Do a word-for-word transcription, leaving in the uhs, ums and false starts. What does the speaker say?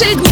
Лучшие дни.